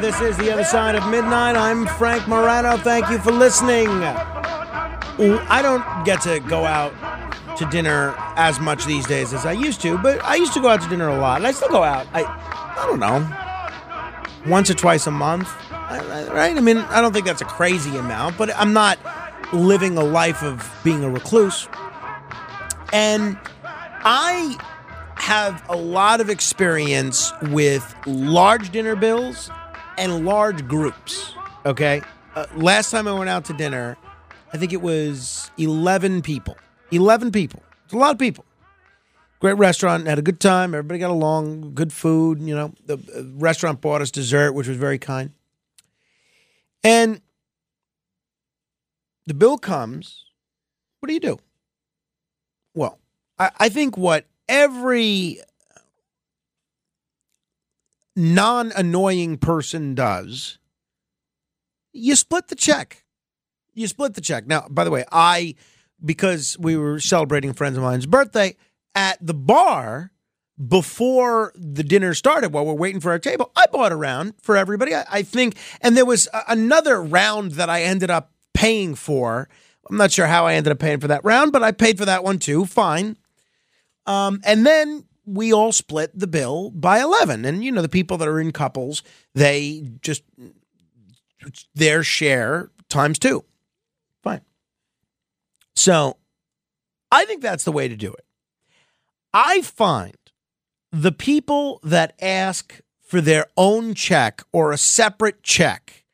This is The Other Side of Midnight. I'm Frank Morano. Thank you for listening. I don't get to go out to dinner as much these days as I used to, but I used to go out to dinner a lot, and I still go out. I don't know, once or twice a month, right? I mean, I don't think that's a crazy amount, but I'm not living a life of being a recluse. And I have a lot of experience with large dinner bills and large groups, okay? Last time I went out to dinner, I think it was 11 people. 11 people. It's a lot of people. Great restaurant, had a good time. Everybody got along, good food, you know. The restaurant bought us dessert, which was very kind. And the bill comes. What do you do? Well, I think what every non-annoying person does, you split the check. You split the check. Now, by the way, because we were celebrating a friend of mine's birthday, at the bar, before the dinner started, while we're waiting for our table, I bought a round for everybody, I think. And there was another round that I ended up paying for. I'm not sure how I ended up paying for that round, but I paid for that one too. Fine. And then we all split the bill by 11. And, you know, the people that are in couples, they just, their share times two. Fine. So I think that's the way to do it. I find the people that ask for their own check or a separate check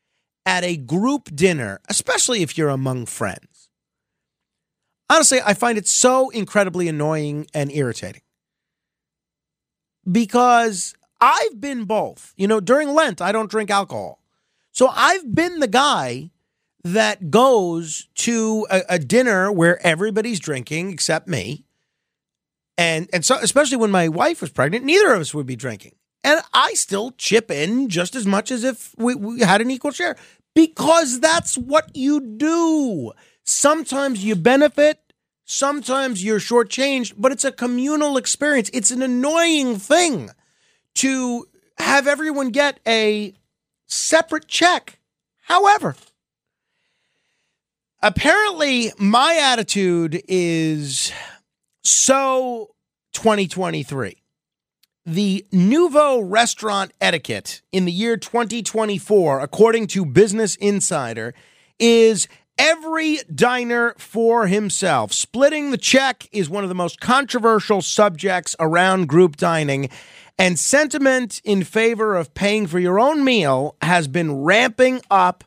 at a group dinner, especially if you're among friends, honestly, I find it so incredibly annoying and irritating. Because I've been both. You know, during Lent, I don't drink alcohol. So I've been the guy that goes to a dinner where everybody's drinking except me. And so, especially when my wife was pregnant, neither of us would be drinking. And I still chip in just as much as if we had an equal share. Because that's what you do. Sometimes you benefit. Sometimes you're shortchanged, but it's a communal experience. It's an annoying thing to have everyone get a separate check. However, apparently my attitude is so 2023. The nouveau restaurant etiquette in the year 2024, according to Business Insider, is every diner for himself. Splitting the check is one of the most controversial subjects around group dining, and sentiment in favor of paying for your own meal has been ramping up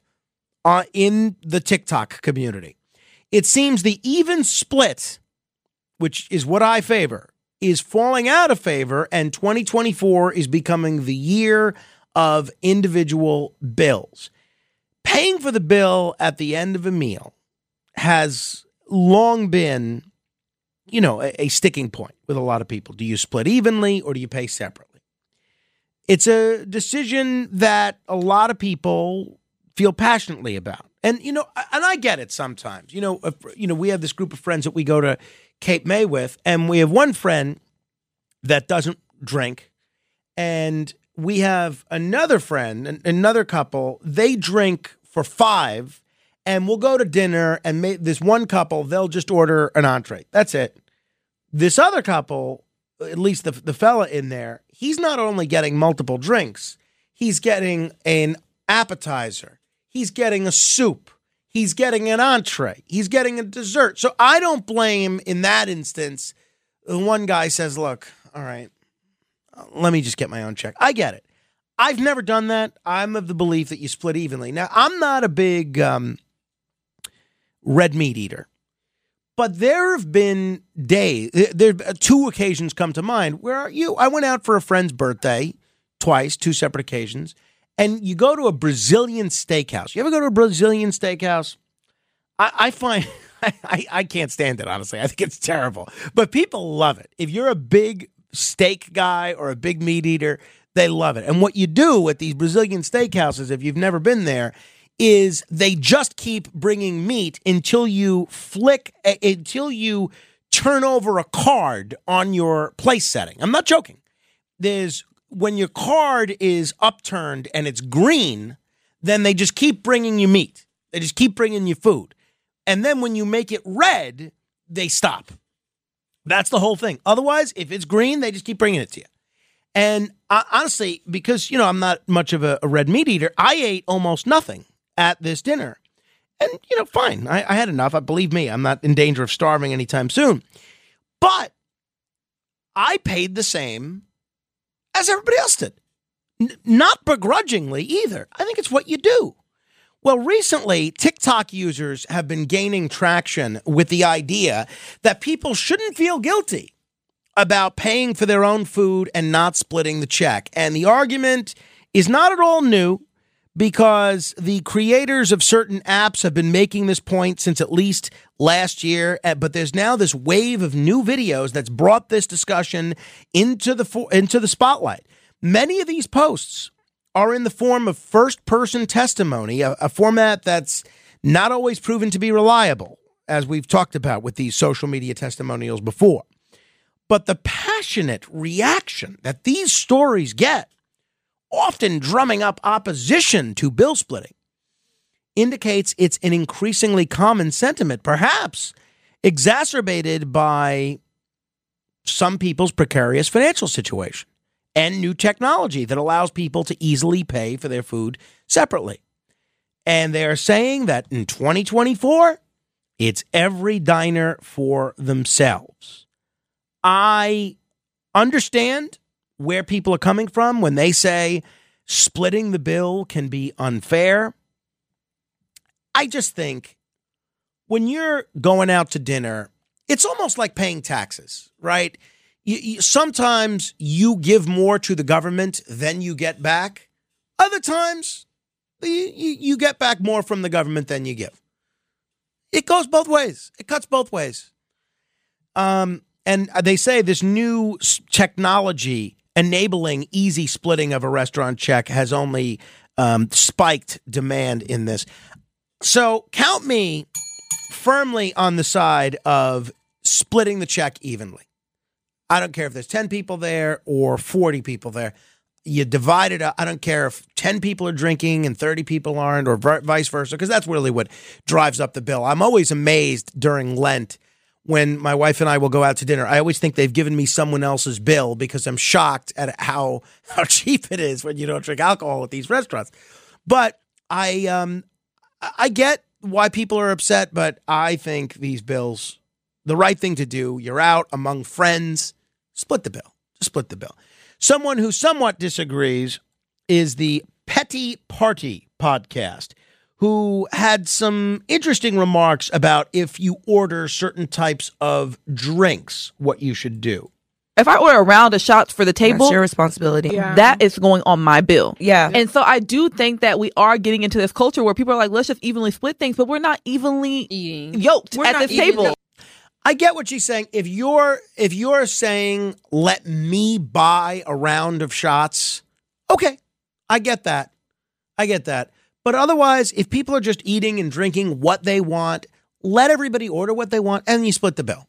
in the TikTok community. It seems the even split, which is what I favor, is falling out of favor, and 2024 is becoming the year of individual bills. Paying for the bill at the end of a meal has long been, you know, a sticking point with a lot of people. Do you split evenly or do you pay separately? It's a decision that a lot of people feel passionately about. And, you know, and I get it sometimes. You know, we have this group of friends that we go to Cape May with, and we have one friend that doesn't drink, and we have another friend, another couple, they drink for five, and we'll go to dinner, and this one couple, they'll just order an entree. That's it. This other couple, at least the fella in there, he's not only getting multiple drinks, he's getting an appetizer. He's getting a soup. He's getting an entree. He's getting a dessert. So I don't blame, in that instance, one guy says, look, all right, let me just get my own check. I get it. I've never done that. I'm of the belief that you split evenly. Now, I'm not a big red meat eater, but there have been days, two occasions come to mind. Where are you? I went out for a friend's birthday twice, two separate occasions. And you go to a Brazilian steakhouse. You ever go to a Brazilian steakhouse? I find, I can't stand it, honestly. I think it's terrible. But people love it. If you're a big steak guy or a big meat eater, they love it. And what you do at these Brazilian steakhouses, if you've never been there, is they just keep bringing meat until you turn over a card on your place setting. I'm not joking. When your card is upturned and it's green, then they just keep bringing you meat. They just keep bringing you food. And then when you make it red, they stop. That's the whole thing. Otherwise, if it's green, they just keep bringing it to you. And honestly, because, you know, I'm not much of a red meat eater, I ate almost nothing at this dinner. And, you know, fine. I had enough. Believe me, I'm not in danger of starving anytime soon. But I paid the same as everybody else did. Not begrudgingly either. I think it's what you do. Well, recently, TikTok users have been gaining traction with the idea that people shouldn't feel guilty about paying for their own food and not splitting the check. And the argument is not at all new, because the creators of certain apps have been making this point since at least last year, but there's now this wave of new videos that's brought this discussion into the spotlight. Many of these posts are in the form of first-person testimony, a format that's not always proven to be reliable, as we've talked about with these social media testimonials before. But the passionate reaction that these stories get, often drumming up opposition to bill splitting, indicates it's an increasingly common sentiment, perhaps exacerbated by some people's precarious financial situation and new technology that allows people to easily pay for their food separately. And they are saying that in 2024, it's every diner for themselves. I understand where people are coming from when they say splitting the bill can be unfair. I just think when you're going out to dinner, it's almost like paying taxes, right? Sometimes you give more to the government than you get back. Other times, you get back more from the government than you give. It goes both ways. It cuts both ways. And they say this new technology enabling easy splitting of a restaurant check has only spiked demand in this. So count me firmly on the side of splitting the check evenly. I don't care if there's 10 people there or 40 people there. You divide it up. I don't care if 10 people are drinking and 30 people aren't, or vice versa, because that's really what drives up the bill. I'm always amazed during Lent when my wife and I will go out to dinner. I always think they've given me someone else's bill, because I'm shocked at how cheap it is when you don't drink alcohol at these restaurants. But I get why people are upset, but I think these bills, the right thing to do, you're out among friends, split the bill. Just split the bill. Someone who somewhat disagrees is the Petty Party Podcast, who had some interesting remarks about if you order certain types of drinks, what you should do. If I order a round of shots for the table, that's your responsibility. Yeah. That is going on my bill. Yeah. And so I do think that we are getting into this culture where people are like, let's just evenly split things, but we're not evenly yoked at this table. I get what she's saying. If you're saying, let me buy a round of shots, okay, I get that. But otherwise, if people are just eating and drinking what they want, let everybody order what they want, and you split the bill.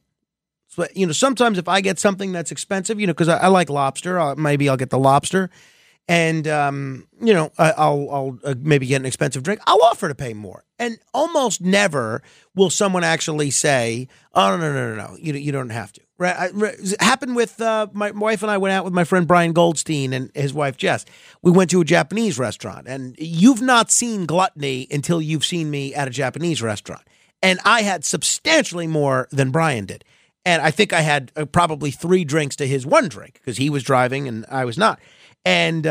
So, you know, sometimes if I get something that's expensive, you know, because I like lobster, maybe I'll get the lobster. and you know, I'll maybe get an expensive drink, I'll offer to pay more. And almost never will someone actually say, "Oh no, you don't have to." Right? It happened with my wife and I went out with my friend Brian Goldstein and his wife Jess. We went to a Japanese restaurant, and you've not seen gluttony until you've seen me at a Japanese restaurant. And I had substantially more than Brian did. And I think I had probably 3 drinks to his 1 drink because he was driving and I was not. And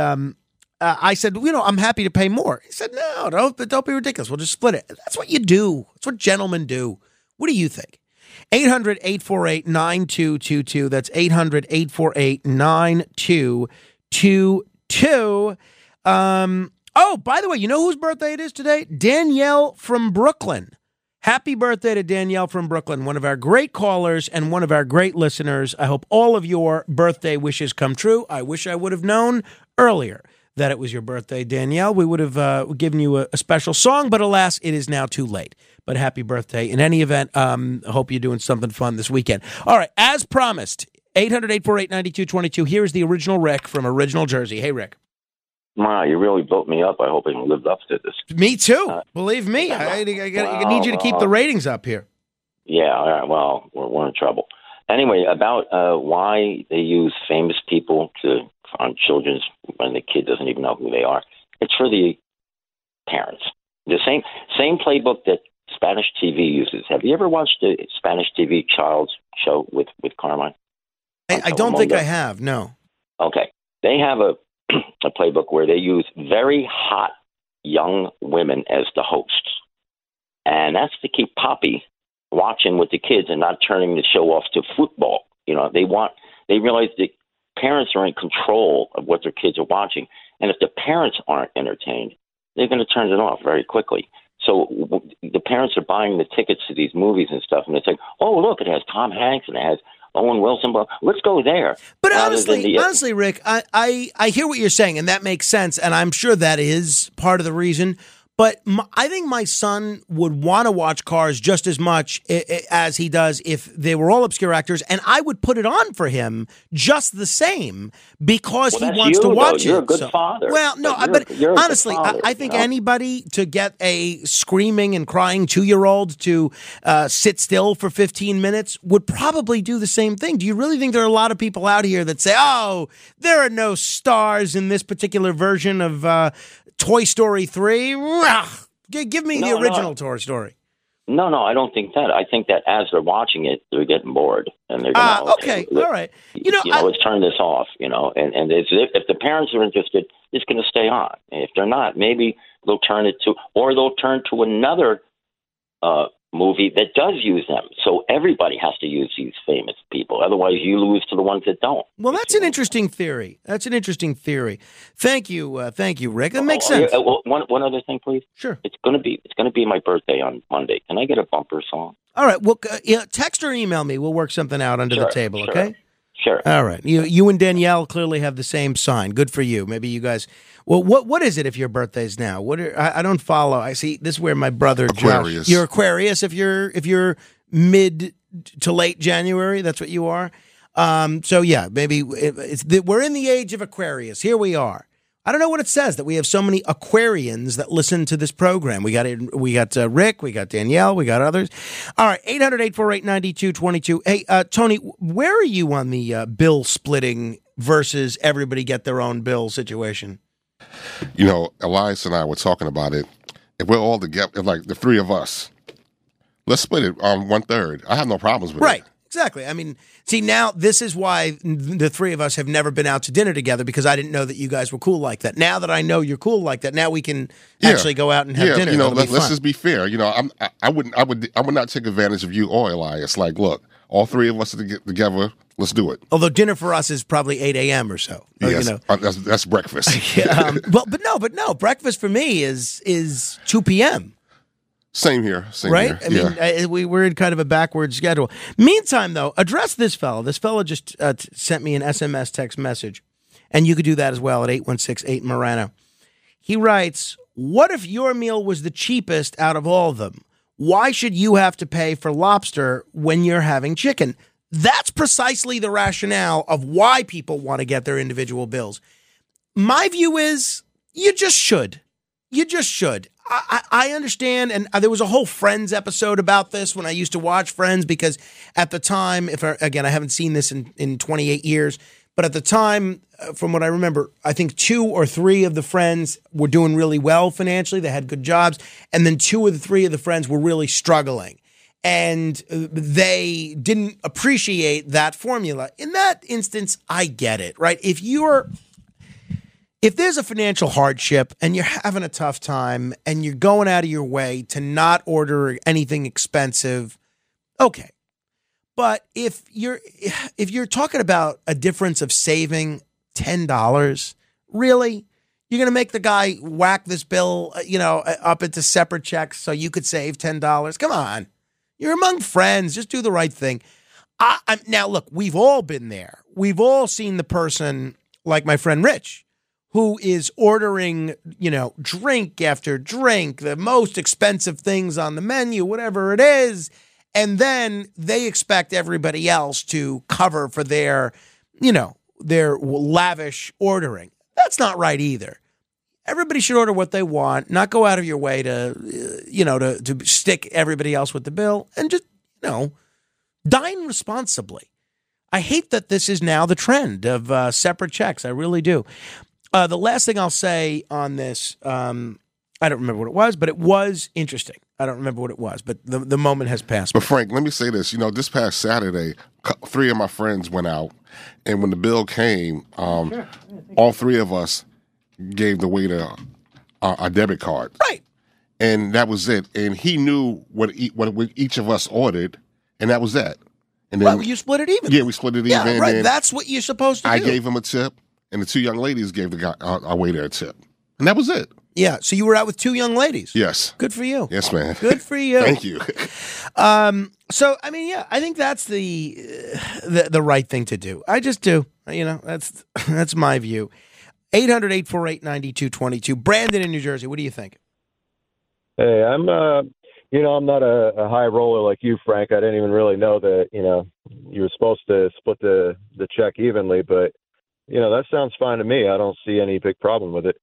I said, you know, I'm happy to pay more. He said, no, don't be ridiculous. We'll just split it. That's what you do. That's what gentlemen do. What do you think? 800-848-9222. That's 800-848-9222. Oh, by the way, you know whose birthday it is today? Danielle from Brooklyn. Happy birthday to Danielle from Brooklyn, one of our great callers and one of our great listeners. I hope all of your birthday wishes come true. I wish I would have known earlier that it was your birthday, Danielle. We would have given you a special song, but alas, it is now too late. But happy birthday. In any event, I hope you're doing something fun this weekend. All right, as promised, 800-848-9222. Here's the original Rick from Original Jersey. Hey, Rick. Wow, you really built me up. I hope I lived up to this. Me too. Believe me. I need you to keep the ratings up here. Yeah, well, we're in trouble. Anyway, about why they use famous people on children's when the kid doesn't even know who they are. It's for the parents. The same playbook that Spanish TV uses. Have you ever watched the Spanish TV child's show with Carmine? I don't think I have, no. Okay. They have a playbook where they use very hot young women as the hosts. And that's to keep Poppy watching with the kids and not turning the show off to football. You know, they realize that parents are in control of what their kids are watching. And if the parents aren't entertained, they're going to turn it off very quickly. So the parents are buying the tickets to these movies and stuff. And they say, oh, look, it has Tom Hanks and it has Owen Wilson, but let's go there. But honestly, Rick, I hear what you're saying, and that makes sense, and I'm sure that is part of the reason. But I think my son would want to watch Cars just as much as he does if they were all obscure actors, and I would put it on for him just the same because he wants to watch it. You're a good father. Well, no, but honestly, I think anybody to get a screaming and crying 2-year-old to sit still for 15 minutes would probably do the same thing. Do you really think there are a lot of people out here that say, oh, there are no stars in this particular version of Toy Story 3? Give me the original Toy Story. No, I don't think that. I think that as they're watching it, they're getting bored. And they're going all right. You know, let's turn this off, you know. And if the parents are interested, it's going to stay on. And if they're not, maybe they'll turn it to, or they'll turn to another movie that does use them. So everybody has to use these famous people. Otherwise, you lose to the ones that don't. Well, that's an interesting theory. Thank you, Rick. That makes sense. One other thing, please. Sure. It's going to be my birthday on Monday. Can I get a bumper song? All right. Well, text or email me. We'll work something out under the table, okay? Sure. All right. You and Danielle clearly have the same sign. Good for you. Maybe you guys. Well, what is it if your birthday's now? I don't follow. I see this is where my brother Aquarius. Josh, you're Aquarius if you're mid to late January. That's what you are. So yeah, maybe we're in the age of Aquarius. Here we are. I don't know what it says that we have so many Aquarians that listen to this program. We got Rick, we got Danielle, we got others. All right, 800-848-9222. Hey, Tony, where are you on the bill splitting versus everybody get their own bill situation? You know, Elias and I were talking about it. If we're all together, if like the three of us, let's split it on 1/3. I have no problems with it. Right. Exactly. I mean, see, now this is why the three of us have never been out to dinner together, because I didn't know that you guys were cool like that. Now that I know you're cool like that, now we can actually go out and have dinner. You know, let's just be fair. You know, I would not take advantage of you or Elias. Like, look, all three of us are together. Let's do it. Although dinner for us is probably 8 a.m. or so. Or, yes, you know. That's breakfast. Well, breakfast for me is 2 p.m. Same here. I mean, we're in kind of a backward schedule. Meantime, though, address this fellow. This fellow just sent me an SMS text message, and you could do that as well at 8168-MORANO. He writes, what if your meal was the cheapest out of all of them? Why should you have to pay for lobster when you're having chicken? That's precisely the rationale of why people want to get their individual bills. My view is you just should. You just should. I understand, and there was a whole Friends episode about this when I used to watch Friends, because at the time, I haven't seen this in 28 years, but at the time, from what I remember, I think 2 or 3 of the Friends were doing really well financially. They had good jobs, and then 2 or 3 of the Friends were really struggling, and they didn't appreciate that formula. In that instance, I get it, right? If there's a financial hardship and you're having a tough time and you're going out of your way to not order anything expensive, okay. But if you're talking about a difference of saving $10, really, you're going to make the guy whack this bill, up into separate checks so you could save $10? Come on. You're among friends. Just do the right thing. Now, look, we've all been there. We've all seen the person like my friend Rich, who is ordering, drink after drink, the most expensive things on the menu, whatever it is, and then they expect everybody else to cover for their, their lavish ordering. That's not right either. Everybody should order what they want, not go out of your way to stick everybody else with the bill, and just, dine responsibly. I hate that this is now the trend of separate checks. I really do. The last thing I'll say on this, I don't remember what it was, but it was interesting. I don't remember what it was, but the moment has passed. But Frank, let me say this. This past Saturday, 3 of my friends went out, and when the bill came, all 3 of us gave the waiter a debit card. Right. And that was it. And he knew what each of us ordered, and that was that. And then you split it even. Yeah, we split it even. Yeah, right. That's what you're supposed to do. I gave him a tip. And the 2 young ladies gave the guy a waiter a tip. And that was it. Yeah. So you were out with 2 young ladies? Yes. Good for you. Yes, man. Good for you. Thank you. I think that's the right thing to do. I just do. That's my view. 800-848-9222. Brandon in New Jersey, what do you think? Hey, I'm not a high roller like you, Frank. I didn't even really know that, you were supposed to split the check evenly, but that sounds fine to me. I don't see any big problem with it.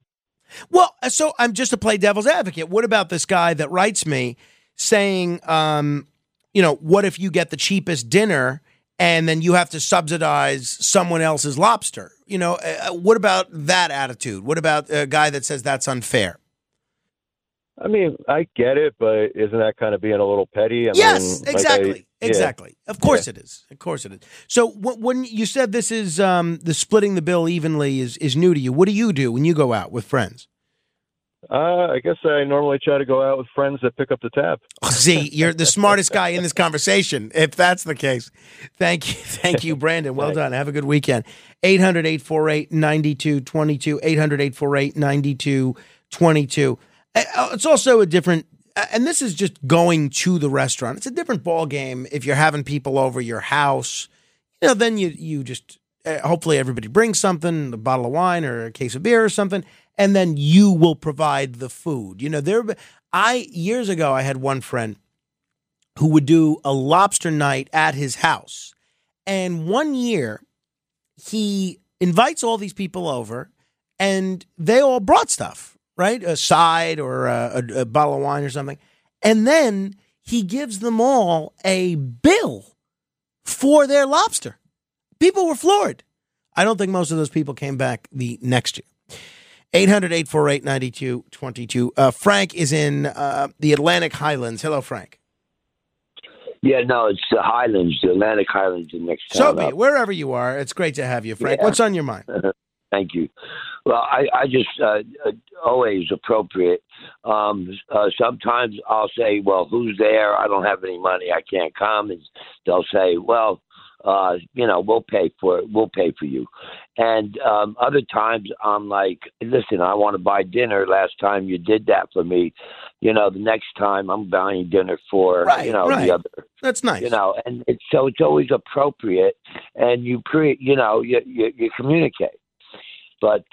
Well, so I'm just to play devil's advocate. What about this guy that writes me saying, what if you get the cheapest dinner and then you have to subsidize someone else's lobster? What about that attitude? What about a guy that says that's unfair? I mean, I get it, but isn't that kind of being a little petty? Exactly. Of course it is. Of course it is. So when you said this is the splitting the bill evenly is new to you, what do you do when you go out with friends? I guess I normally try to go out with friends that pick up the tab. See, you're the smartest guy in this conversation, if that's the case. Thank you, Brandon. Well done. Have a good weekend. 800-848-9222, 800-848-9222. It's also a different, and this is just going to the restaurant. It's a different ball game if you're having people over your house. Then you just, hopefully everybody brings something, a bottle of wine or a case of beer or something, and then you will provide the food. Years ago, I had one friend who would do a lobster night at his house. And one year, he invites all these people over, and they all brought stuff. Right? A side or a bottle of wine or something. And then he gives them all a bill for their lobster. People were floored. I don't think most of those people came back the next year. 800-848-9222. Frank is in the Atlantic Highlands. Hello, Frank. Yeah, no, it's the Highlands, the Atlantic Highlands the next time. So, wherever you are, it's great to have you, Frank. Yeah. What's on your mind? Thank you. Well, I just always appropriate. Sometimes I'll say, well, who's there? I don't have any money. I can't come. And they'll say, well, we'll pay for it. We'll pay for you. And other times I'm like, listen, I want to buy dinner. Last time you did that for me. The next time I'm buying dinner for, right. The other. That's nice. And it's always appropriate. And you communicate. But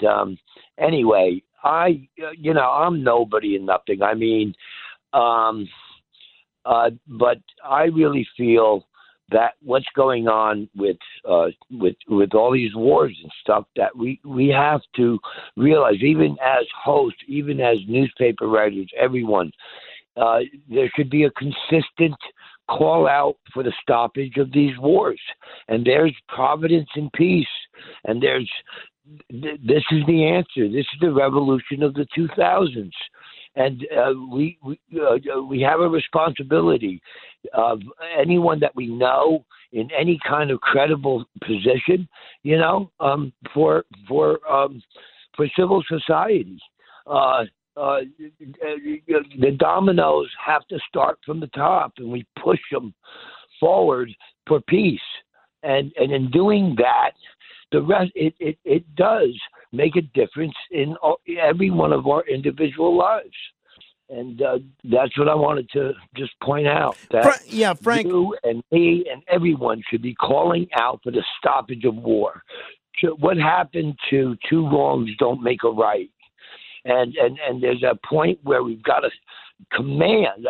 anyway, I'm nobody and nothing. I mean, but I really feel that what's going on with all these wars and stuff, that we have to realize, even as hosts, even as newspaper writers, everyone, there should be a consistent call out for the stoppage of these wars. And there's providence and peace. And there's, this is the answer. This is the revolution of the 2000s. And we have a responsibility of anyone that we know in any kind of credible position, you know, for civil society. The dominoes have to start from the top, and we push them forward for peace. And in doing that, the rest, it does make a difference in every one of our individual lives. And that's what I wanted to just point out. That Frank. You and me and everyone should be calling out for the stoppage of war. What happened to two wrongs don't make a right. And there's a point where we've got to command.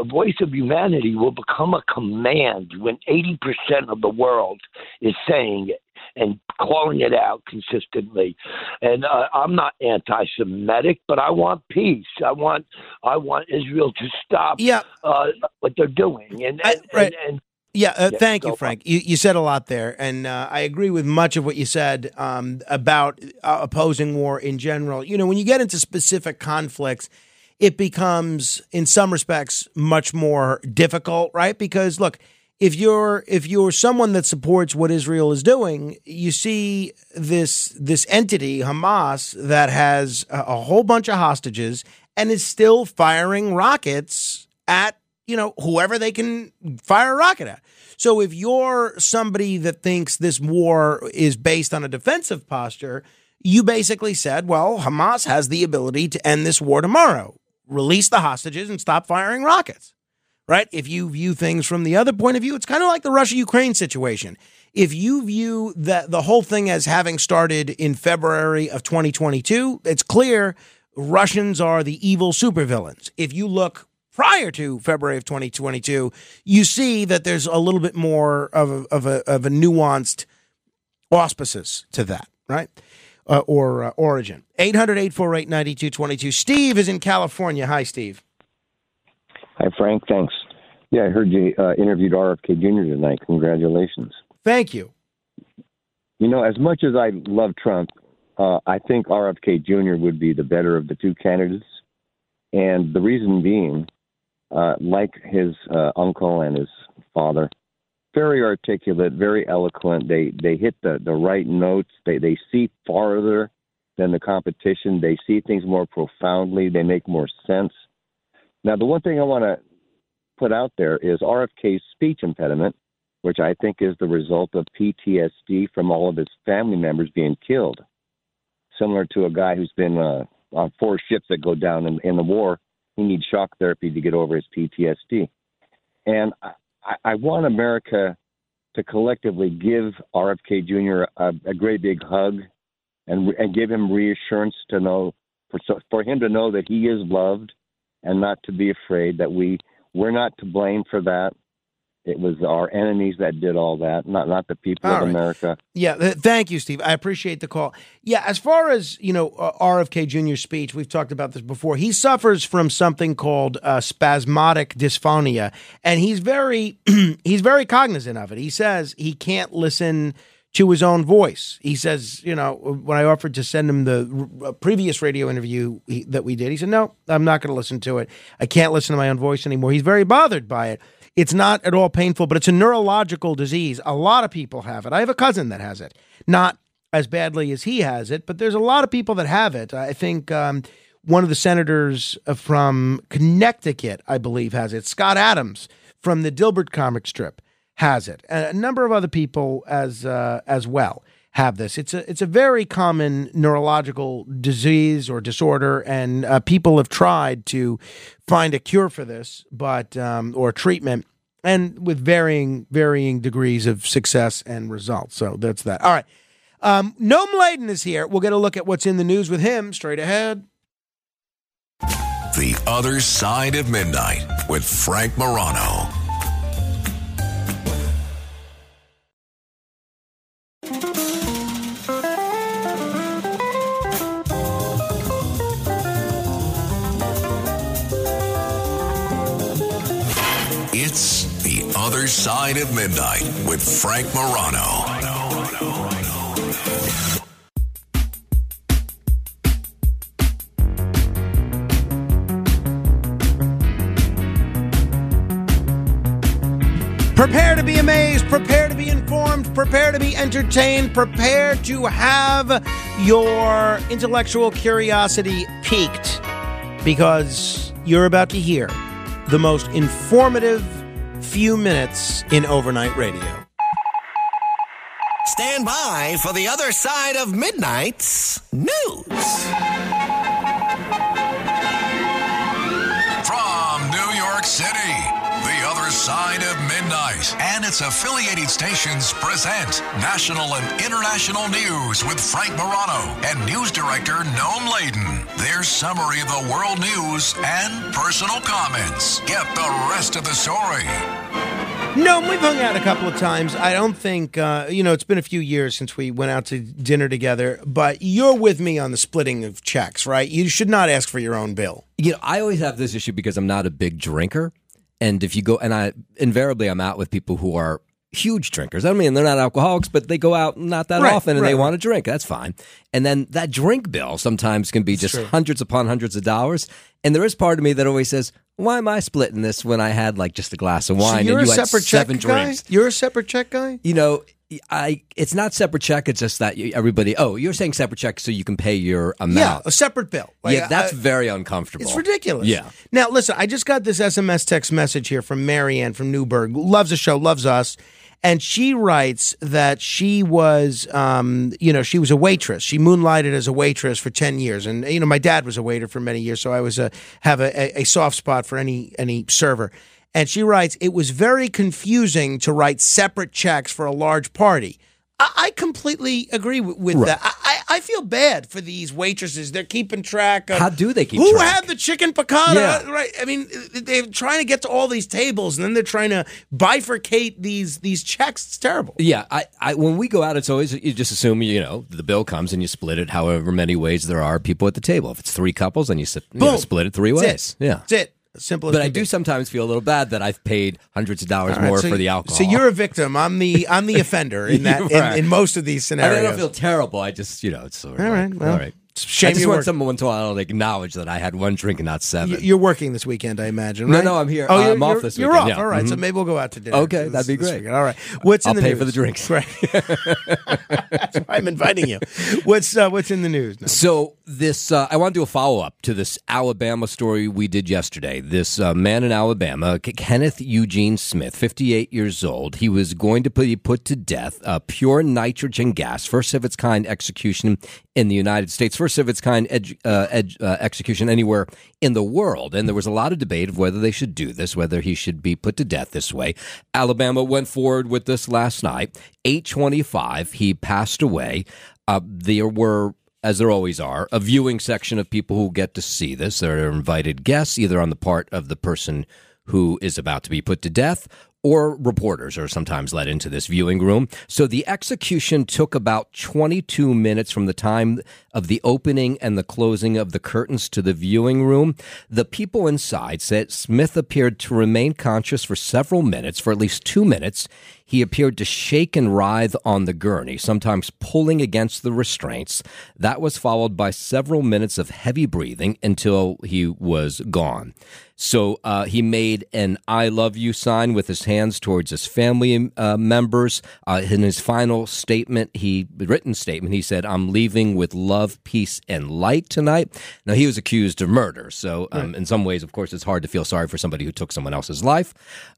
A voice of humanity will become a command when 80% of the world is saying it and calling it out consistently. And I'm not anti-Semitic, but I want peace. I want Israel to stop what they're doing. Thank you, Frank. You said a lot there, and I agree with much of what you said about opposing war in general. You know, when you get into specific conflicts, it becomes, in some respects, much more difficult, right? Because, look, if you're someone that supports what Israel is doing, you see this entity, Hamas, that has a whole bunch of hostages and is still firing rockets at, you know, whoever they can fire a rocket at. So if you're somebody that thinks this war is based on a defensive posture, you basically said, well, Hamas has the ability to end this war tomorrow. Release the hostages and stop firing rockets, right? If you view things from the other point of view, it's kind of like the Russia-Ukraine situation. If you view that the whole thing as having started in February of 2022, it's clear Russians are the evil supervillains. If you look prior to February of 2022, you see that there's a little bit more of a nuanced auspices to that, right? Or origin. 800-848-9222. Steve is in California. Hi, Steve. Hi, Frank. Thanks. Yeah, I heard you interviewed RFK Jr. tonight. Congratulations. Thank you. You know, as much as I love Trump, I think RFK Jr. would be the better of the two candidates. And the reason being, like his uncle and his father, very articulate, very eloquent. They hit the right notes. They see farther than the competition. They see things more profoundly. They make more sense. Now, the one thing I want to put out there is RFK's speech impediment, which I think is the result of PTSD from all of his family members being killed, similar to a guy who's been on four ships that go down in the war. He needs shock therapy to get over his PTSD. And I want America to collectively give RFK Jr. a great big hug and give him reassurance to know, for him to know that he is loved and not to be afraid, that we're not to blame for that. It was our enemies that did all that, not the people of America. Yeah, thank you, Steve. I appreciate the call. Yeah, as far as, you know, RFK Jr.'s speech, we've talked about this before. He suffers from something called spasmodic dysphonia, and he's very he's very cognizant of it. He says he can't listen to his own voice. He says, you know, when I offered to send him the previous radio interview that we did, he said, no, I'm not going to listen to it. I can't listen to my own voice anymore. He's very bothered by it. It's not at all painful, but it's a neurological disease. A lot of people have it. I have a cousin that has it. Not as badly as he has it, but there's a lot of people that have it. I think one of the senators from Connecticut, I believe, has it. Scott Adams from the Dilbert comic strip has it, and a number of other people as well have this. It's a very common neurological disease or disorder, and people have tried to find a cure for this, but or treatment, and with varying degrees of success and results. So that's that. All right, Noam Layden is here. We'll get a look at what's in the news with him straight ahead. The Other Side of Midnight with Frank Morano. Other Side of Midnight with Frank Morano. Prepare to be amazed, prepare to be informed, prepare to be entertained, prepare to have your intellectual curiosity piqued, because you're about to hear the most informative few minutes in overnight radio. Stand by for the other side of midnight's news. Side of Midnight and its affiliated stations present national and international news with Frank Morano and news director Noam Layden. Their summary of the world news and personal comments. Get the rest of the story. Noam, we've hung out a couple of times. I don't think, it's been a few years since we went out to dinner together, but you're with me on the splitting of checks, right? You should not ask for your own bill. I always have this issue because I'm not a big drinker. And if you go, and invariably I'm out with people who are huge drinkers. I mean, they're not alcoholics, but they go out not that often and they want to drink. That's fine. And then that drink bill sometimes can be just hundreds upon hundreds of dollars. And there is part of me that always says, why am I splitting this when I had like just a glass of wine and you had seven drinks? You're a separate check guy? You know, it's not separate check. It's just that everybody, you're saying separate check so you can pay your amount. Yeah, a separate bill. Like, yeah, that's very uncomfortable. It's ridiculous. Yeah. Now, listen, I just got this SMS text message here from Marianne from Newburgh. Loves the show, loves us. And she writes that she was, she was a waitress. She moonlighted as a waitress for 10 years. And, my dad was a waiter for many years, so I was have a soft spot for any server. And she writes, it was very confusing to write separate checks for a large party. I completely agree with that. I feel bad for these waitresses. They're keeping track of... How do they keep track? Who had the chicken piccata? Yeah. Right? I mean, they're trying to get to all these tables, and then they're trying to bifurcate these checks. It's terrible. Yeah. I when we go out, it's always... You just assume, the bill comes, and you split it however many ways there are people at the table. If it's three couples, then you split it three ways. That's it. Yeah. That's it. Simple as but I do sometimes feel a little bad that I've paid hundreds of dollars more for the alcohol. So you're a victim. I'm the offender in that in most of these scenarios. I don't feel terrible. I just it's sort of all right. Shame I just want someone to acknowledge that I had one drink and not seven. You're working this weekend, I imagine, right? No, I'm here. Oh, I'm off this weekend. You're off. Yeah. All right, so maybe we'll go out to dinner. Okay, that'd be great. All right. I'll pay for the drinks. Right. That's why I'm inviting you. What's in the news now? So this, I want to do a follow-up to this Alabama story we did yesterday. This man in Alabama, Kenneth Eugene Smith, 58 years old, he was going to be put to death, pure nitrogen gas, first of its kind execution in the United States. First of its kind execution anywhere in the world. And there was a lot of debate of whether they should do this, whether he should be put to death this way. Alabama went forward with this last night. 8:25, he passed away. There were, as there always are, a viewing section of people who get to see this. There are invited guests, either on the part of the person who is about to be put to death, or reporters are sometimes let into this viewing room. So the execution took about 22 minutes from the time of the opening and the closing of the curtains to the viewing room. The people inside said Smith appeared to remain conscious for several minutes, for at least 2 minutes. He appeared to shake and writhe on the gurney, sometimes pulling against the restraints. That was followed by several minutes of heavy breathing until he was gone. So he made an I love you sign with his hands towards his family members. In his final statement, he said, "I'm leaving with love, peace, and light tonight." Now, he was accused of murder. So in some ways, of course, it's hard to feel sorry for somebody who took someone else's life.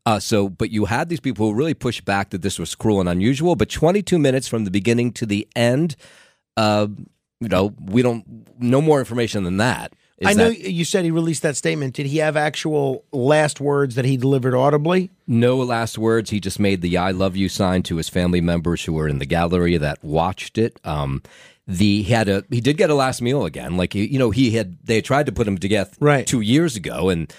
But you had these people who really pushed back that this was cruel and unusual. But 22 minutes from the beginning to the end, no more information than that. I know you said he released that statement. Did he have actual last words that he delivered audibly? No last words. He just made the I love you sign to his family members who were in the gallery that watched it. He did get a last meal again. Like, they tried to put him to death 2 years ago, and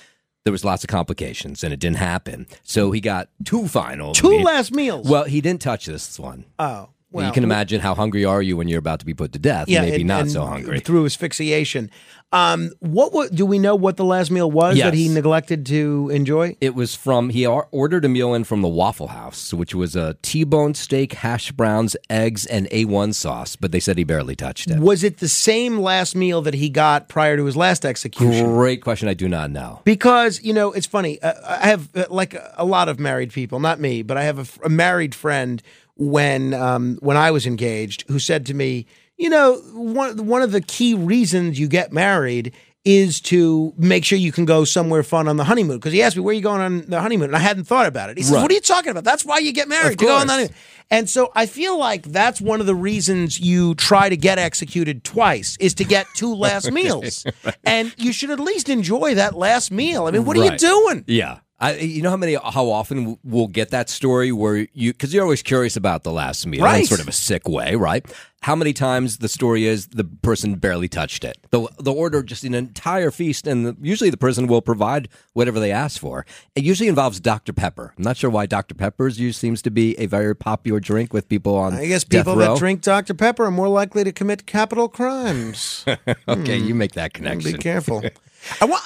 there was lots of complications, and it didn't happen. So he got two last meals. Well, he didn't touch this one. Oh. Well, you can imagine how hungry are you when you're about to be put to death. Yeah, maybe not so hungry. Through asphyxiation. Do we know what the last meal was that he neglected to enjoy? It was from, he ordered a meal in from the Waffle House, which was a T-bone steak, hash browns, eggs, and A1 sauce, but they said he barely touched it. Was it the same last meal that he got prior to his last execution? Great question. I do not know. Because, you know, it's funny. I have, like, a lot of married people, not me, but I have a married friend when I was engaged, who said to me, you know, one of the key reasons you get married is to make sure you can go somewhere fun on the honeymoon. Because he asked me, where are you going on the honeymoon? And I hadn't thought about it. He says, what are you talking about? That's why you get married, to go on the honeymoon. And so I feel like that's one of the reasons you try to get executed twice, is to get two last meals. Right. And you should at least enjoy that last meal. I mean, what are you doing? Yeah. You know how often we'll get that story where because you're always curious about the last meal in sort of a sick way, right? How many times the story is the person barely touched it. The order just an entire feast, and usually the person will provide whatever they ask for. It usually involves Dr. Pepper. I'm not sure why Dr. Pepper's seems to be a very popular drink with people on death row. I guess people that drink Dr. Pepper are more likely to commit capital crimes. Okay, you make that connection. Be careful.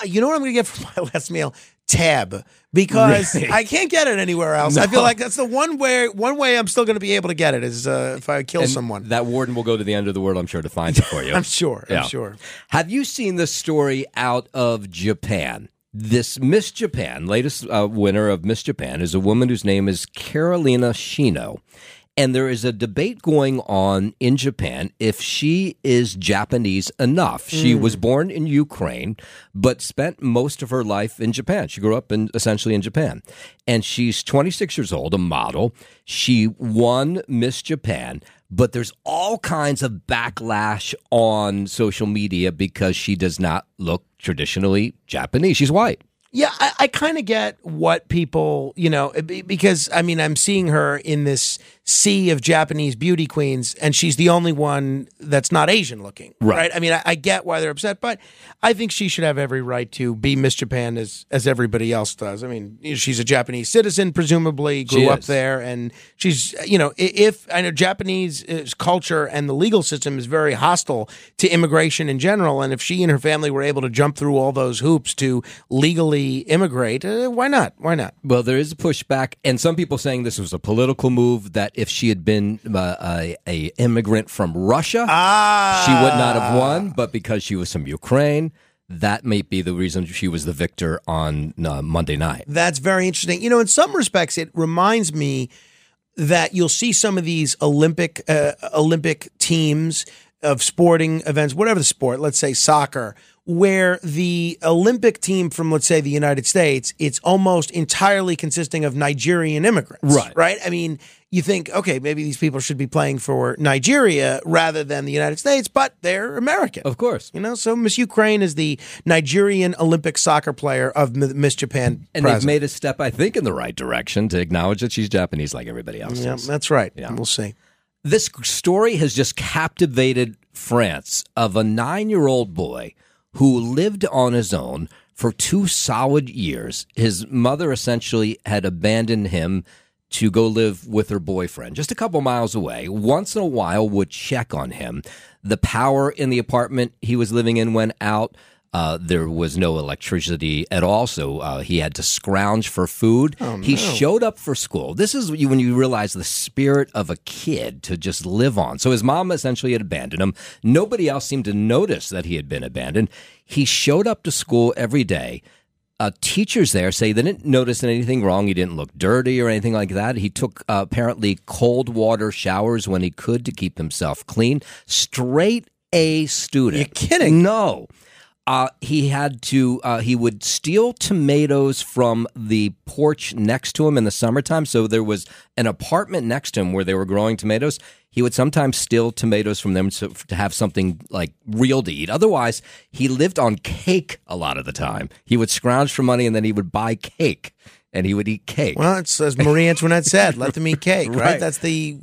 You know what I'm going to get for my last meal? Tab, because I can't get it anywhere else. No. I feel like that's the one way I'm still going to be able to get it is if I kill someone. That warden will go to the end of the world, I'm sure, to find it for you. I'm sure. Have you seen this story out of Japan? This Miss Japan, latest winner of Miss Japan, is a woman whose name is Carolina Shino. And there is a debate going on in Japan if she is Japanese enough. She was born in Ukraine, but spent most of her life in Japan. She grew up essentially in Japan. And she's 26 years old, a model. She won Miss Japan. But there's all kinds of backlash on social media because she does not look traditionally Japanese. She's white. Yeah, I kind of get what people, you know, because, I mean, I'm seeing her in this sea of Japanese beauty queens, and she's the only one that's not Asian looking, right? I mean, I get why they're upset, but I think she should have every right to be Miss Japan as everybody else does. I mean, she's a Japanese citizen, presumably, grew up there, and she's, you know, I know Japanese culture and the legal system is very hostile to immigration in general, and if she and her family were able to jump through all those hoops to legally immigrate, why not? Why not? Well, there is a pushback, and some people saying this was a political move, that if she had been a immigrant from Russia, she would not have won, but because she was from Ukraine, that may be the reason she was the victor on Monday night. That's very interesting. You know, in some respects, it reminds me that you'll see some of these Olympic teams of sporting events, whatever the sport, let's say soccer, where the Olympic team from, let's say, the United States, it's almost entirely consisting of Nigerian immigrants, right? I mean, you think, okay, maybe these people should be playing for Nigeria rather than the United States, but they're American. Of course. You know, so Miss Ukraine is the Nigerian Olympic soccer player of Miss Japan. And they've made a step, I think, in the right direction to acknowledge that she's Japanese like everybody else is. That's right. Yeah. We'll see. This story has just captivated France, of a 9-year-old boy who lived on his own for 2 solid years. His mother essentially had abandoned him to go live with her boyfriend just a couple miles away. Once in a while would check on him. The power in the apartment he was living in went out. There was no electricity at all, so he had to scrounge for food. He showed up for school. This is when you realize the spirit of a kid to just live on. So his mom essentially had abandoned him. Nobody else seemed to notice that he had been abandoned. He showed up to school every day. Teachers there say they didn't notice anything wrong. He didn't look dirty or anything like that. He took apparently cold water showers when he could to keep himself clean. Straight A student. You're kidding. No. He would steal tomatoes from the porch next to him in the summertime. So there was an apartment next to him where they were growing tomatoes. He would sometimes steal tomatoes from them to have something like real to eat. Otherwise, he lived on cake a lot of the time. He would scrounge for money and then he would buy cake and he would eat cake. Well, it's, as Marie Antoinette said, let them eat cake, right? That's the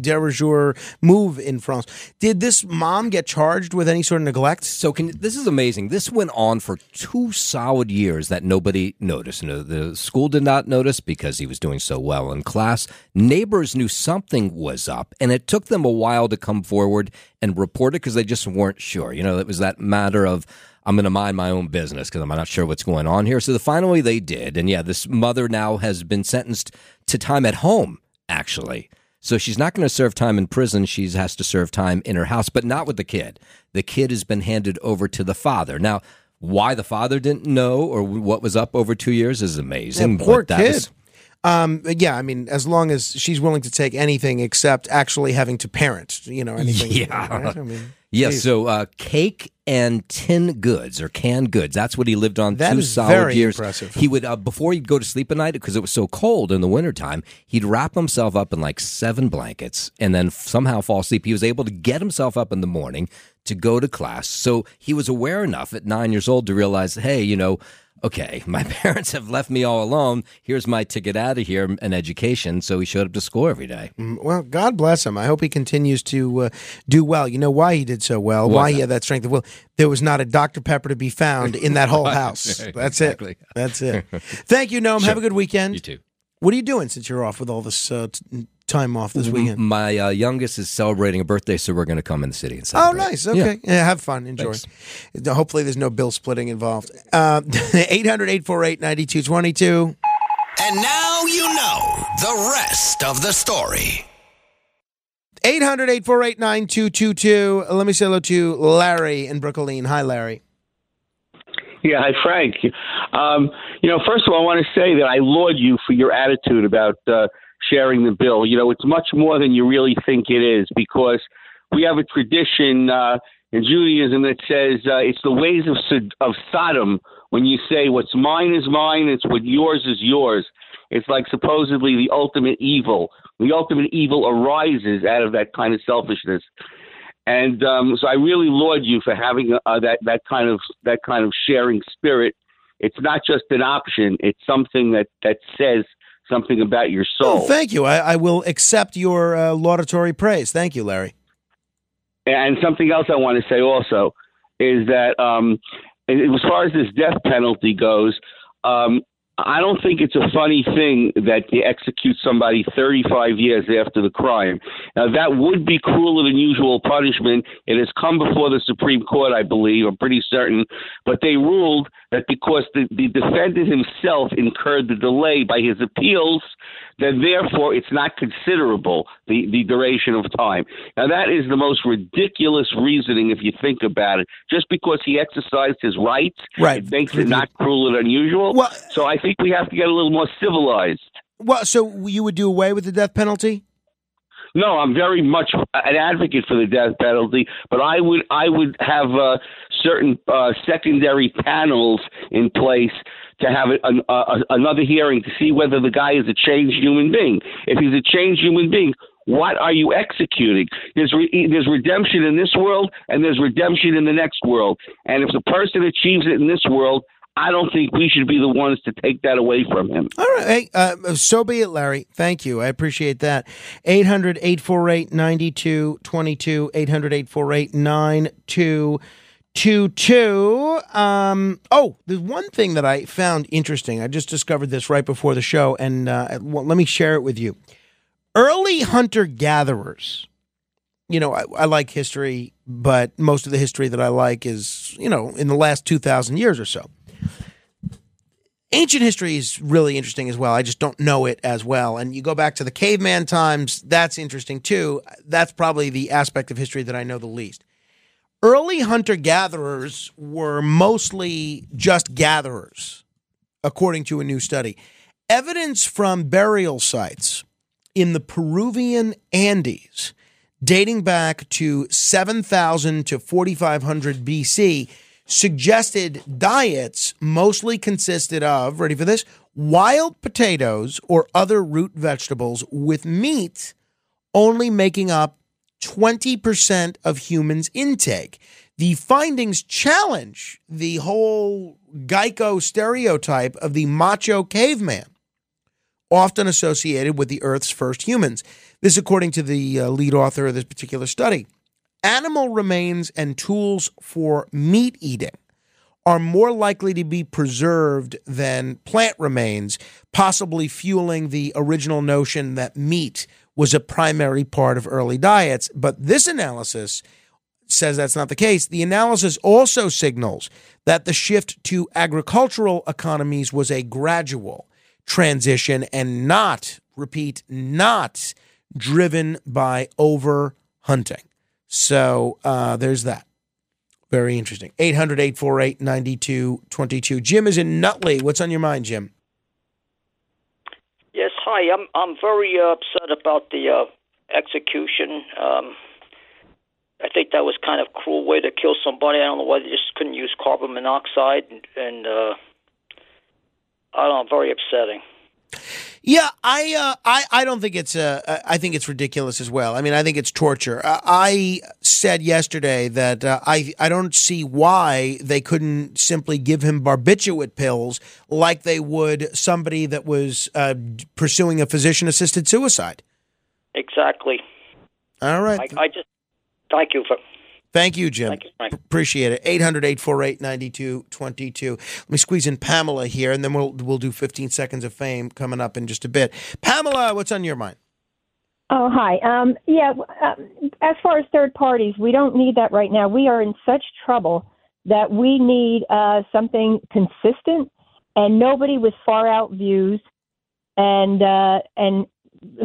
de rigueur move in France. Did this mom get charged with any sort of neglect? So this is amazing. This went on for 2 solid years that nobody noticed. No, the school did not notice because he was doing so well in class. Neighbors knew something was up, and it took them a while to come forward and report it because they just weren't sure. You know, it was that matter of, I'm going to mind my own business because I'm not sure what's going on here. So finally they did. And yeah, this mother now has been sentenced to time at home, actually. So she's not going to serve time in prison. She has to serve time in her house, but not with the kid. The kid has been handed over to the father. Now, why the father didn't know or what was up over 2 years is amazing. Yeah, poor kid. Yeah, I mean, as long as she's willing to take anything except actually having to parent, you know, anything. Yeah. Right? I mean, yeah, geez. So cake and tin goods or canned goods, that's what he lived on that 2 solid years. Impressive. He would, before he'd go to sleep at night, because it was so cold in the wintertime, he'd wrap himself up in like 7 blankets and then somehow fall asleep. He was able to get himself up in the morning to go to class. So he was aware enough at 9 years old to realize, hey, you know, okay, my parents have left me all alone. Here's my ticket out of here, an education. So he showed up to school every day. Well, God bless him. I hope he continues to do well. You know why he did so well, why he had that strength of will. There was not a Dr. Pepper to be found in that whole house. That's exactly. It. That's it. Thank you, Noam. Sure. Have a good weekend. You too. What are you doing since you're off with all this time off this weekend? My youngest is celebrating a birthday, so we're going to come in the city and celebrate. Oh, nice. Okay. Yeah, have fun. Enjoy. Thanks. Hopefully there's no bill splitting involved. 800-848-9222. And now you know the rest of the story. 800-848-9222. Let me say hello to Larry in Brooklyn. Hi, Larry. Yeah, hi, Frank. You know, first of all, I want to say that I laud you for your attitude about sharing the bill. You know, it's much more than you really think it is, because we have a tradition in Judaism that says it's the ways of Sodom. When you say what's mine is mine, it's what yours is yours. It's like supposedly the ultimate evil. The ultimate evil arises out of that kind of selfishness. And so I really laud you for having that kind of sharing spirit. It's not just an option. It's something that says something about your soul. Oh, thank you. I will accept your laudatory praise. Thank you, Larry. And something else I want to say also is that as far as this death penalty goes, I don't think it's a funny thing that they execute somebody 35 years after the crime. Now, that would be cruel and unusual punishment. It has come before the Supreme Court, I believe, I'm pretty certain. But they ruled that because the defendant himself incurred the delay by his appeals, then therefore it's not considerable, the duration of time. Now, that is the most ridiculous reasoning if you think about it. Just because he exercised his rights, right, it makes it not cruel and unusual. Well, so I think we have to get a little more civilized. Well, so you would do away with the death penalty? No, I'm very much an advocate for the death penalty, but I would have certain secondary panels in place to have another hearing to see whether the guy is a changed human being. If he's a changed human being, what are you executing? There's redemption in this world, and there's redemption in the next world. And if the person achieves it in this world, I don't think we should be the ones to take that away from him. All right. Hey, so be it, Larry. Thank you. I appreciate that. 800-848-9222, 800-848-9222. Oh, there's one thing that I found interesting. I just discovered this right before the show, and let me share it with you. Early hunter-gatherers, you know, I like history, but most of the history that I like is, you know, in the last 2,000 years or so. Ancient history is really interesting as well. I just don't know it as well. And you go back to the caveman times, that's interesting too. That's probably the aspect of history that I know the least. Early hunter-gatherers were mostly just gatherers, according to a new study. Evidence from burial sites in the Peruvian Andes dating back to 7,000 to 4,500 BC suggested diets mostly consisted of, ready for this, wild potatoes or other root vegetables, with meat only making up 20% of humans' intake. The findings challenge the whole Geico stereotype of the macho caveman. often associated with the Earth's first humans. This according to the lead author of this particular study. Animal remains and tools for meat eating are more likely to be preserved than plant remains, possibly fueling the original notion that meat was a primary part of early diets. But this analysis says that's not the case. The analysis also signals that the shift to agricultural economies was a gradual transition and not driven by over-hunting. So there's that. Very interesting. 800-848-9222. Jim is in Nutley. What's on your mind, Jim? Yes, hi. I'm very upset about the execution. I think that was kind of a cruel way to kill somebody. I don't know why they just couldn't use carbon monoxide, and I don't know, very upsetting. Yeah, I don't think it's I think it's ridiculous as well. I mean, I think it's torture. I said yesterday that I don't see why they couldn't simply give him barbiturate pills like they would somebody that was pursuing a physician-assisted suicide. Exactly. All right. I just thank you for. Thank you, Jim. Thank you, Frank. Appreciate it. 800-848-9222. Let me squeeze in Pamela here, and then we'll do 15 seconds of fame coming up in just a bit. Pamela, what's on your mind? Oh, hi. As far as third parties, we don't need that right now. We are in such trouble that we need something consistent and nobody with far-out views and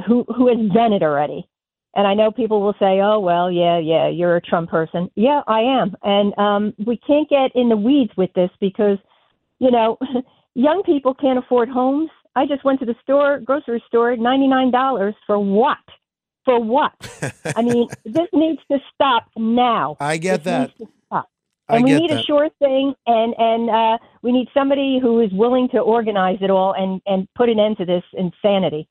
who has done it already. And I know people will say, oh, well, yeah, you're a Trump person. Yeah, I am. And we can't get in the weeds with this because, you know, young people can't afford homes. I just went to the grocery store, $99 for what? For what? I mean, this needs to stop now. I get that. And we need a sure thing, and we need somebody who is willing to organize it all and put an end to this insanity.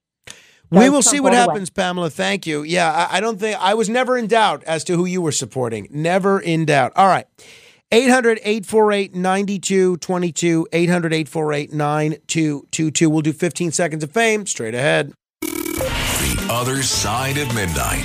We will see what happens, Pamela. Thank you. Yeah, I don't think I was never in doubt as to who you were supporting. Never in doubt. All right. 800-848-9222, 800-848-9222. We'll do 15 seconds of fame straight ahead. The Other Side of Midnight.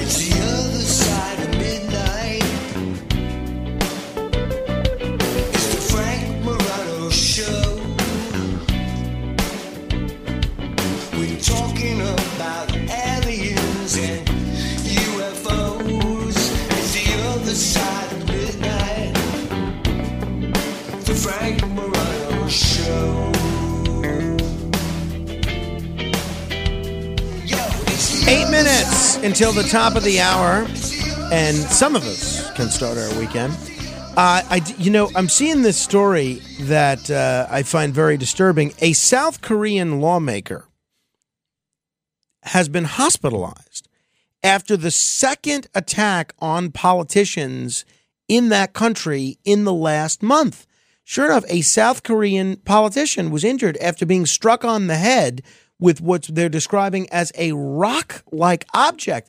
It's the other side of midnight. It's the Frank Morano Show. Talking about aliens and UFOs. It's the other side of midnight. The Frank Morano Show. Yo, 8 minutes until the top of the hour, and some of us can start our weekend. I'm seeing this story that I find very disturbing. A South Korean lawmaker has been hospitalized after the second attack on politicians in that country in the last month. Sure enough, a South Korean politician was injured after being struck on the head with what they're describing as a rock-like object.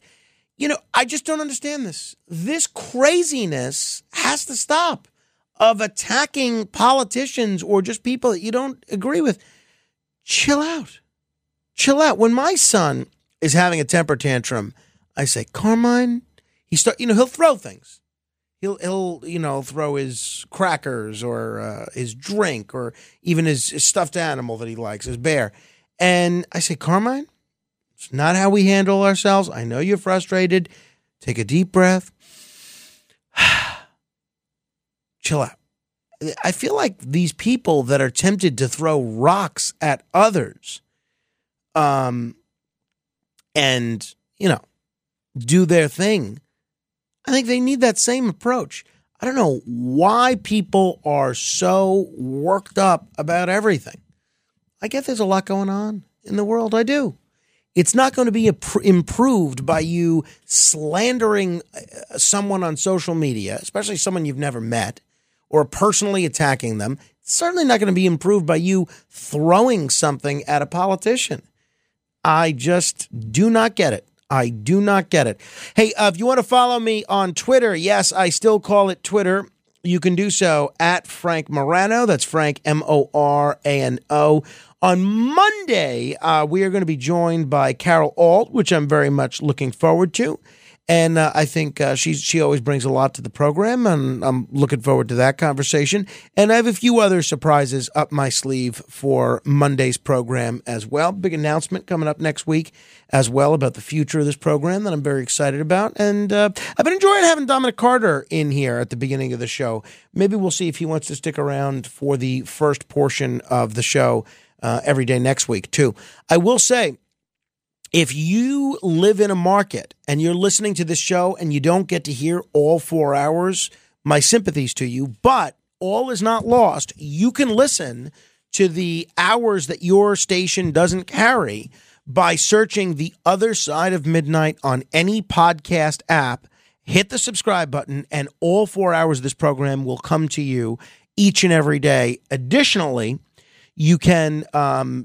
You know, I just don't understand this. This craziness has to stop of attacking politicians or just people that you don't agree with. Chill out. Chill out. When my son is having a temper tantrum, I say, Carmine, he'll throw things. He'll throw his crackers or his drink or even his stuffed animal that he likes, his bear. And I say, Carmine, it's not how we handle ourselves. I know you're frustrated. Take a deep breath. Chill out. I feel like these people that are tempted to throw rocks at others and do their thing. I think they need that same approach. I don't know why people are so worked up about everything. I get there's a lot going on in the world. I do. It's not going to be improved by you slandering someone on social media, especially someone you've never met, or personally attacking them. It's certainly not going to be improved by you throwing something at a politician. I just do not get it. I do not get it. Hey, if you want to follow me on Twitter, yes, I still call it Twitter. You can do so at Frank Morano. That's Frank, M-O-R-A-N-O. On Monday, we are going to be joined by Carol Alt, which I'm very much looking forward to. And I think she always brings a lot to the program, and I'm looking forward to that conversation. And I have a few other surprises up my sleeve for Monday's program as well. Big announcement coming up next week as well about the future of this program that I'm very excited about. And I've been enjoying having Dominic Carter in here at the beginning of the show. Maybe we'll see if he wants to stick around for the first portion of the show every day next week, too. I will say, if you live in a market and you're listening to this show and you don't get to hear all 4 hours, my sympathies to you, but all is not lost. You can listen to the hours that your station doesn't carry by searching The Other Side of Midnight on any podcast app. Hit the subscribe button and all 4 hours of this program will come to you each and every day. Additionally, you can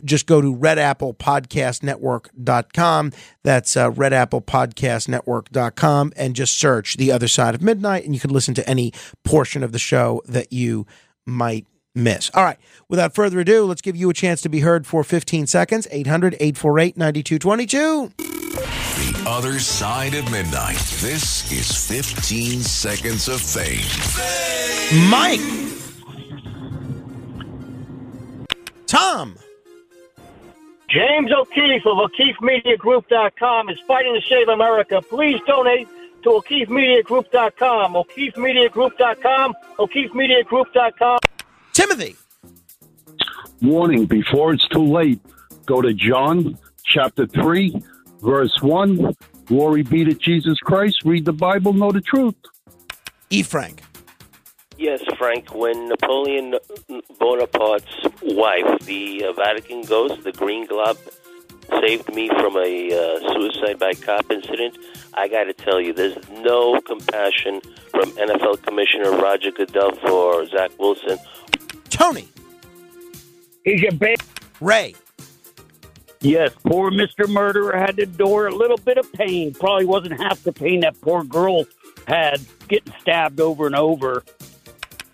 just go to RedApplePodcastNetwork.com. That's RedApplePodcastNetwork.com and just search The Other Side of Midnight, and you can listen to any portion of the show that you might miss. All right, without further ado, let's give you a chance to be heard for 15 seconds, 800-848-9222. The Other Side of Midnight. This is 15 seconds of fame. Mike. Tom. James O'Keefe of O'KeefeMediaGroup.com is fighting to save America. Please donate to O'KeefeMediaGroup.com. O'KeefeMediaGroup.com. O'KeefeMediaGroup.com. Timothy. Warning, before it's too late, go to John chapter 3, verse 1. Glory be to Jesus Christ. Read the Bible, know the truth. E. Frank. Yes, Frank, when Napoleon Bonaparte's wife, the Vatican ghost, the green glob, saved me from a suicide by cop incident, I got to tell you, there's no compassion from NFL Commissioner Roger Goodell for Zach Wilson. Tony. He's your baby. Ray. Yes, poor Mr. Murderer had to endure a little bit of pain. Probably wasn't half the pain that poor girl had getting stabbed over and over.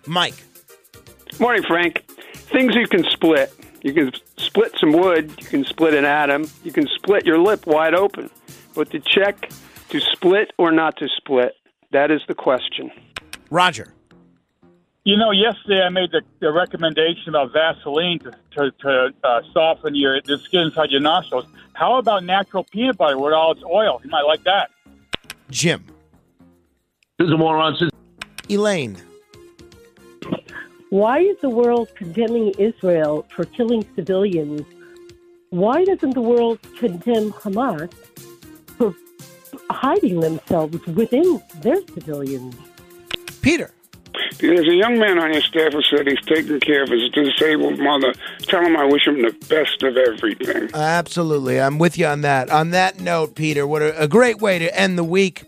Mike. Morning, Frank. Things you can split. You can split some wood. You can split an atom. You can split your lip wide open. But to check, to split or not to split, that is the question. Roger. You know, yesterday I made the recommendation about Vaseline to soften the skin inside your nostrils. How about natural peanut butter with all its oil? You might like that. Jim. This is a moron. Elaine. Why is the world condemning Israel for killing civilians? Why doesn't the world condemn Hamas for hiding themselves within their civilians? Peter. There's a young man on your staff who said he's taking care of his disabled mother. Tell him I wish him the best of everything. Absolutely. I'm with you on that. On that note, Peter, what a great way to end the week.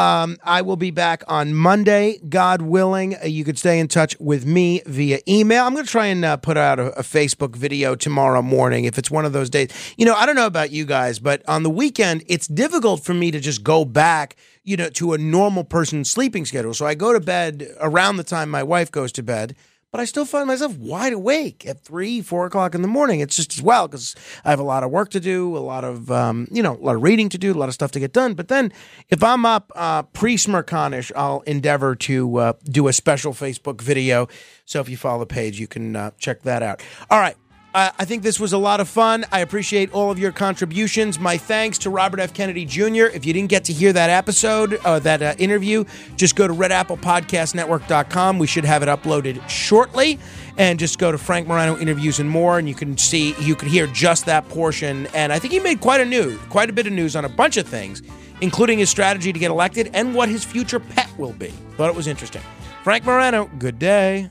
I will be back on Monday, God willing. You could stay in touch with me via email. I'm going to try and put out a Facebook video tomorrow morning if it's one of those days. You know, I don't know about you guys, but on the weekend, it's difficult for me to just go back, you know, to a normal person's sleeping schedule. So I go to bed around the time my wife goes to bed, but I still find myself wide awake at 3, 4 o'clock in the morning. It's just as well because I have a lot of work to do, a lot of reading to do, a lot of stuff to get done. But then if I'm up pre-Smirconish, I'll endeavor to do a special Facebook video. So if you follow the page, you can check that out. All right. I think this was a lot of fun. I appreciate all of your contributions. My thanks to Robert F. Kennedy Jr. If you didn't get to hear that episode, that interview, just go to RedApplePodcastNetwork.com. We should have it uploaded shortly. And just go to Frank Morano Interviews and More, and you can hear just that portion. And I think he made quite a bit of news on a bunch of things, including his strategy to get elected and what his future pet will be. Thought it was interesting. Frank Morano, good day.